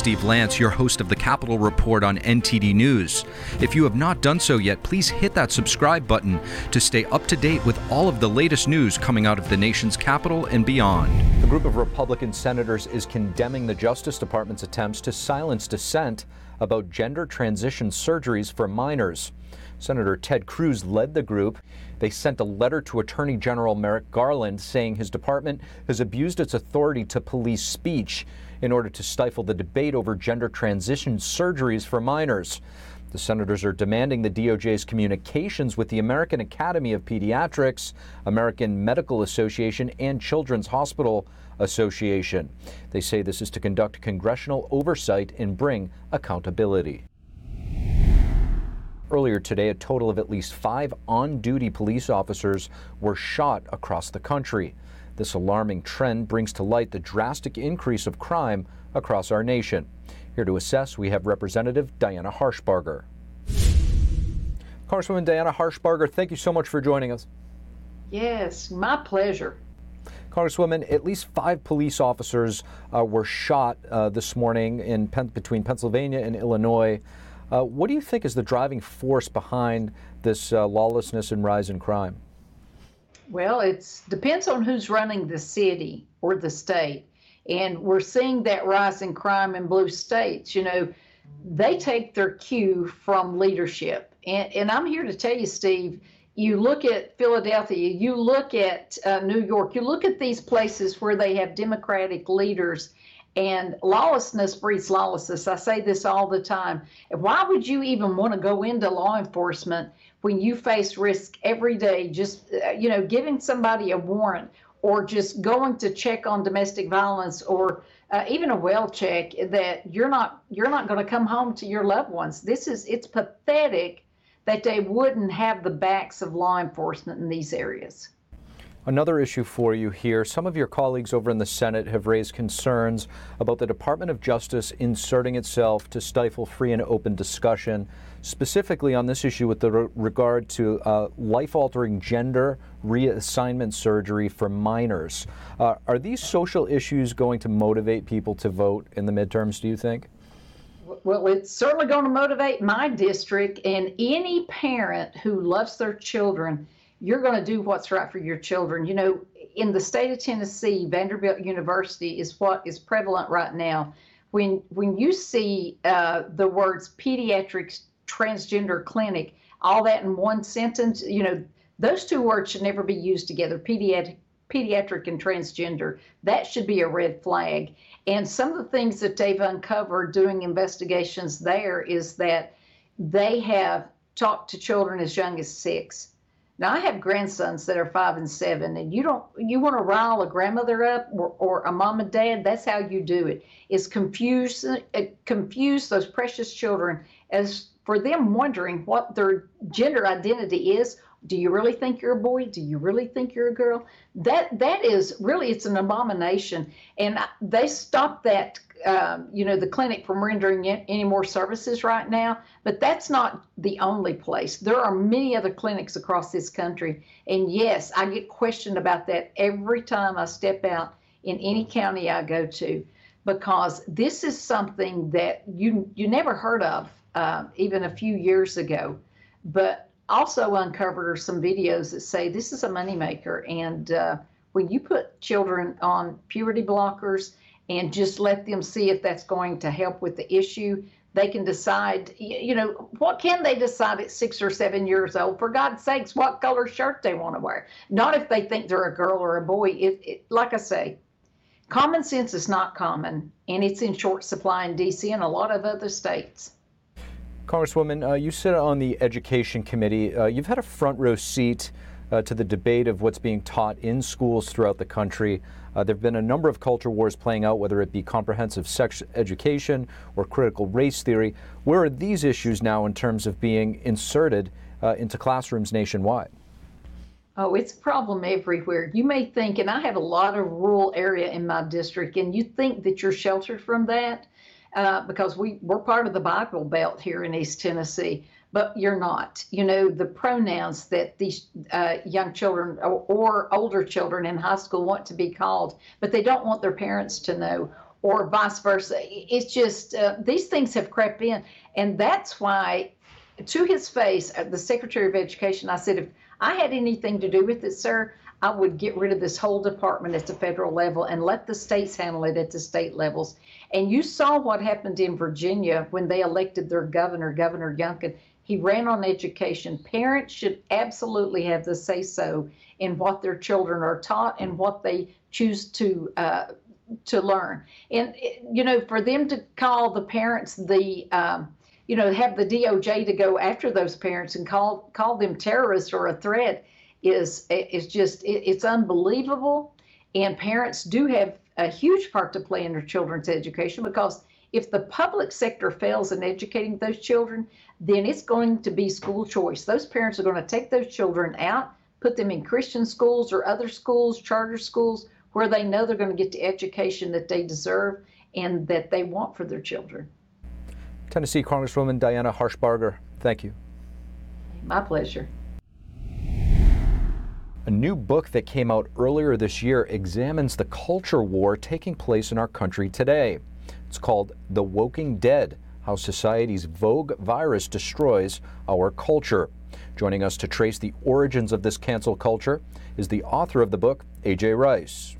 Steve Lance, your host of the Capitol Report on NTD News. If you have not done so yet, please hit that subscribe button to stay up to date with all of the latest news coming out of the nation's capital and beyond. A group of Republican senators is condemning the Justice Department's attempts to silence dissent about gender transition surgeries for minors. Senator Ted Cruz led the group. They sent a letter to Attorney General Merrick Garland saying his department has abused its authority to police speech in order to stifle the debate over gender transition surgeries for minors. The senators are demanding the DOJ's communications with the American Academy of Pediatrics, American Medical Association, and Children's Hospital Association. They say this is to conduct congressional oversight and bring accountability. Earlier today, a total of at least 5 on-duty police officers were shot across the country. This alarming trend brings to light the drastic increase of crime across our nation. Here to assess, we have Representative Diana Harshbarger. Congresswoman Diana Harshbarger, thank you so much for joining us. Yes, my pleasure. Congresswoman, at least 5 police officers were shot this morning in between Pennsylvania and Illinois. What do you think is the driving force behind this lawlessness and rise in crime? Well, it depends on who's running the city or the state. And we're seeing that rise in crime in blue states. You know, they take their cue from leadership. And I'm here to tell you, Steve, you look at Philadelphia, you look at New York, you look at these places where they have Democratic leaders, and lawlessness breeds lawlessness. I say this all the time. Why would you even want to go into law enforcement when you face risk every day? Just, you know, giving somebody a warrant, or just going to check on domestic violence, or even a well check, that you're not going to come home to your loved ones. It's pathetic that they wouldn't have the backs of law enforcement in these areas. Another issue for you here. Some of your colleagues over in the Senate have raised concerns about the Department of Justice inserting itself to stifle free and open discussion, specifically on this issue with regard to life-altering gender reassignment surgery for minors. Are these social issues going to motivate people to vote in the midterms, do you think? Well, it's certainly going to motivate my district, and any parent who loves their children, you're going to do what's right for your children. You know, in the state of Tennessee, Vanderbilt University is what is prevalent right now. When you see the words pediatrics, transgender clinic, all that in one sentence, you know, those two words should never be used together, pediatric and transgender. That should be a red flag. And some of the things that they've uncovered doing investigations there is that they have talked to children as young as 6. Now, I have grandsons that are 5 and 7, and you want to rile a grandmother up or a mom and dad, that's how you do it, is confuse those precious children, as for them wondering what their gender identity is. Do you really think you're a boy? Do you really think you're a girl? That is really, it's an abomination. And they stopped that, you know, the clinic from rendering any more services right now. But that's not the only place. There are many other clinics across this country. And yes, I get questioned about that every time I step out in any county I go to, because this is something that you never heard of even a few years ago. But also uncovered are some videos that say this is a moneymaker. And when you put children on puberty blockers and just let them see if that's going to help with the issue, they can decide, you know, what can they decide at 6 or 7 years old? For God's sakes, what color shirt they want to wear. Not if they think they're a girl or a boy. Like I say, common sense is not common, and it's in short supply in D.C. and a lot of other states. Congresswoman, you sit on the Education Committee. You've had a front row seat to the debate of what's being taught in schools throughout the country. There have been a number of culture wars playing out, whether it be comprehensive sex education or critical race theory. Where are these issues now in terms of being inserted into classrooms nationwide? Oh, it's a problem everywhere. You may think, and I have a lot of rural area in my district, and you think that you're sheltered from that. Because we're part of the Bible Belt here in East Tennessee, but you're not. You know, the pronouns that these young children or older children in high school want to be called, but they don't want their parents to know, or vice versa. It's just these things have crept in. And that's why, to his face, the Secretary of Education, I said, if I had anything to do with it, sir, I would get rid of this whole department at the federal level and let the states handle it at the state levels. And you saw what happened in Virginia when they elected their governor, Governor Youngkin. He ran on education. Parents should absolutely have the say-so in what their children are taught and what they choose to learn. And, you know, for them to call the parents the, you know, have the DOJ to go after those parents and call them terrorists or a threat is just, it's unbelievable. And parents do have a huge part to play in their children's education, because if the public sector fails in educating those children, then it's going to be school choice. Those parents are going to take those children out, put them in Christian schools or other schools, charter schools, where they know they're going to get the education that they deserve and that they want for their children. Tennessee Congresswoman Diana Harshbarger, thank you. My pleasure. A new book that came out earlier this year examines the culture war taking place in our country today. It's called The Woking Dead: How Society's Vogue Virus Destroys Our Culture. Joining us to trace the origins of this cancel culture is the author of the book, AJ Rice.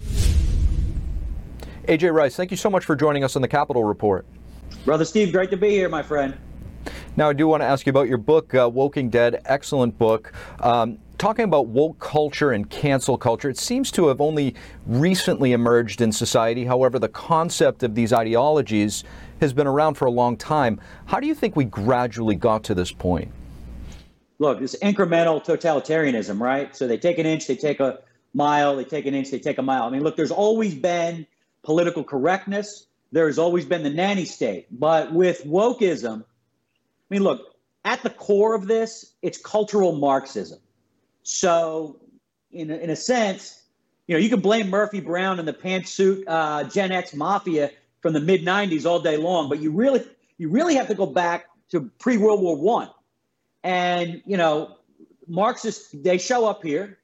AJ Rice, thank you so much for joining us on the Capitol Report. Brother Steve, great to be here, my friend. Now, I do want to ask you about your book, Woking Dead, excellent book. Talking about woke culture and cancel culture, it seems to have only recently emerged in society. However, the concept of these ideologies has been around for a long time. How do you think we gradually got to this point? Look, it's incremental totalitarianism, right? So they take an inch, they take a mile, they take an inch, they take a mile. I mean, look, there's always been political correctness. There's always been the nanny state. But with wokeism, I mean, look, at the core of this, it's cultural Marxism. So in a sense, you know, you can blame Murphy Brown and the pantsuit Gen X mafia from the mid-'90s all day long, but you really have to go back to pre-World War I. And, you know, Marxists, they show up here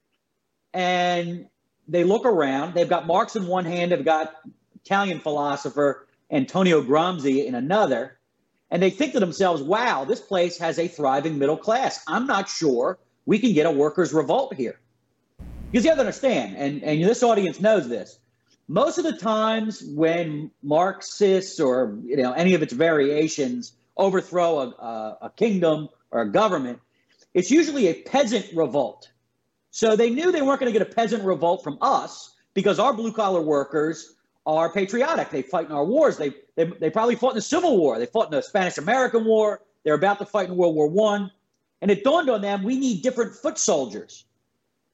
and they look around. They've got Marx in one hand. They've got Italian philosopher Antonio Gramsci in another. And they think to themselves, wow, this place has a thriving middle class. I'm not sure we can get a workers' revolt here. Because you have to understand, and this audience knows this, most of the times when Marxists or, you know, any of its variations overthrow a kingdom or a government, it's usually a peasant revolt. So they knew they weren't going to get a peasant revolt from us because our blue-collar workers are patriotic. They fight in our wars. They probably fought in the Civil War. They fought in the Spanish-American War. They're about to fight in World War I. And it dawned on them, we need different foot soldiers.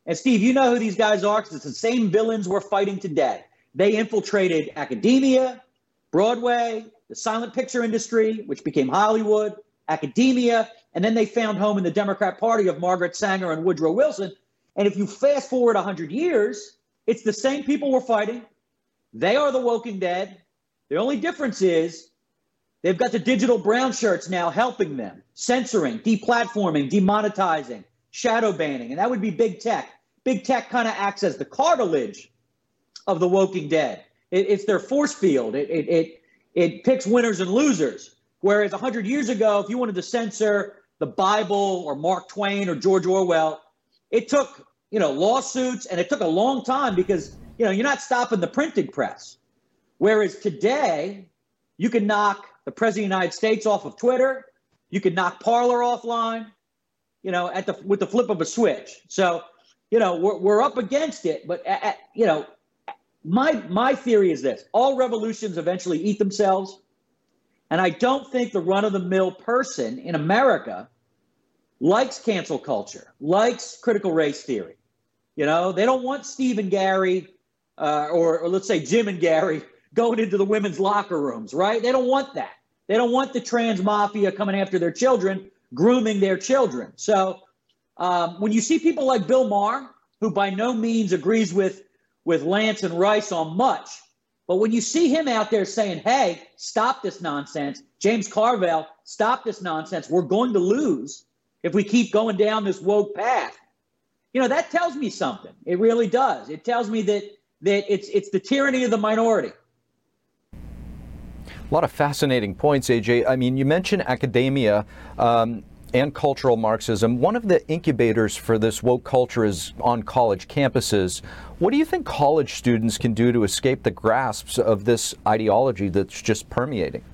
And Steve, you know who these guys are, because it's the same villains we're fighting today. They infiltrated academia, Broadway, the silent picture industry, which became Hollywood, academia, and then they found home in the Democrat Party of Margaret Sanger and Woodrow Wilson. And if you fast forward 100 years, it's the same people we're fighting. They are the Woking Dead. The only difference is they've got the digital brown shirts now helping them, censoring, deplatforming, demonetizing, shadow banning, and that would be big tech. Big tech kind of acts as the cartilage of the Woking Dead. It's their force field. It picks winners and losers. Whereas 100 years ago, if you wanted to censor the Bible or Mark Twain or George Orwell, it took, you know, lawsuits, and it took a long time because, you know, you're not stopping the printing press. Whereas today, you can knock the President of the United States off of Twitter. You could knock Parler offline, you know, with the flip of a switch. So, you know, we're up against it. But, you know, my theory is this. All revolutions eventually eat themselves. And I don't think the run-of-the-mill person in America likes cancel culture, likes critical race theory. You know, they don't want Steve and Gary or let's say Jim and Gary going into the women's locker rooms, right? They don't want that. They don't want the trans mafia coming after their children, grooming their children. So when you see people like Bill Maher, who by no means agrees with Lance and Rice on much, but when you see him out there saying, hey, stop this nonsense, James Carville, stop this nonsense, we're going to lose if we keep going down this woke path, you know, that tells me something. It really does. It tells me that it's the tyranny of the minority. A lot of fascinating points, AJ. I mean, you mentioned academia and cultural Marxism. One of the incubators for this woke culture is on college campuses. What do you think college students can do to escape the grasps of this ideology that's just permeating?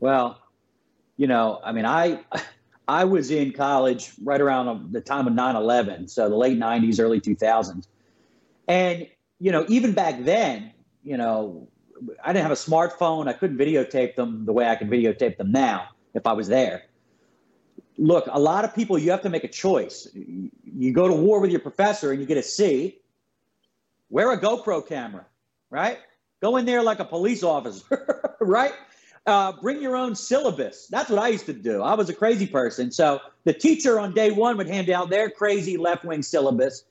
Well, you know, I mean, I was in college right around the time of 9/11, so the late 90s, early 2000s. And, you know, even back then, you know, I didn't have a smartphone. I couldn't videotape them the way I can videotape them now if I was there. Look, a lot of people, you have to make a choice. You go to war with your professor and you get a C. Wear a GoPro camera, right? Go in there like a police officer, right? Bring your own syllabus. That's what I used to do. I was a crazy person. So the teacher on day one would hand out their crazy left-wing syllabus.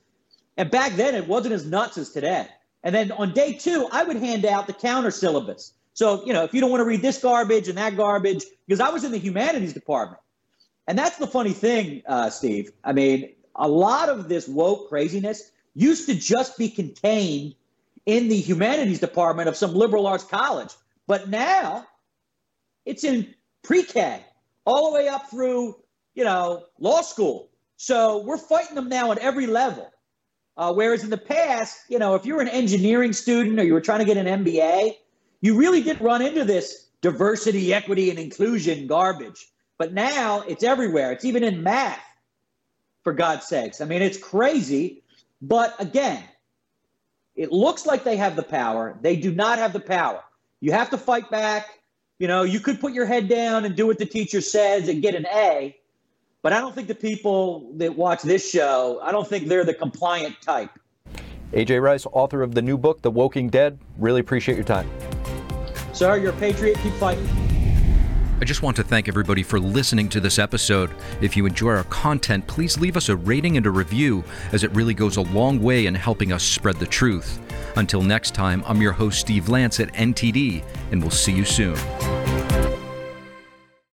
And back then, it wasn't as nuts as today. And then on day two, I would hand out the counter syllabus. So, you know, if you don't want to read this garbage and that garbage, because I was in the humanities department. And that's the funny thing, Steve. I mean, a lot of this woke craziness used to just be contained in the humanities department of some liberal arts college. But now it's in pre-K all the way up through, you know, law school. So we're fighting them now at every level. Whereas in the past, you know, if you were an engineering student or you were trying to get an MBA, you really didn't run into this diversity, equity, and inclusion garbage. But now it's everywhere. It's even in math, for God's sakes. I mean, it's crazy. But again, it looks like they have the power. They do not have the power. You have to fight back. You know, you could put your head down and do what the teacher says and get an A. But I don't think the people that watch this show, I don't think they're the compliant type. AJ Rice, author of the new book, The Woking Dead. Really appreciate your time. Sir, you're a patriot. Keep fighting. I just want to thank everybody for listening to this episode. If you enjoy our content, please leave us a rating and a review, as it really goes a long way in helping us spread the truth. Until next time, I'm your host, Steve Lance at NTD, and we'll see you soon.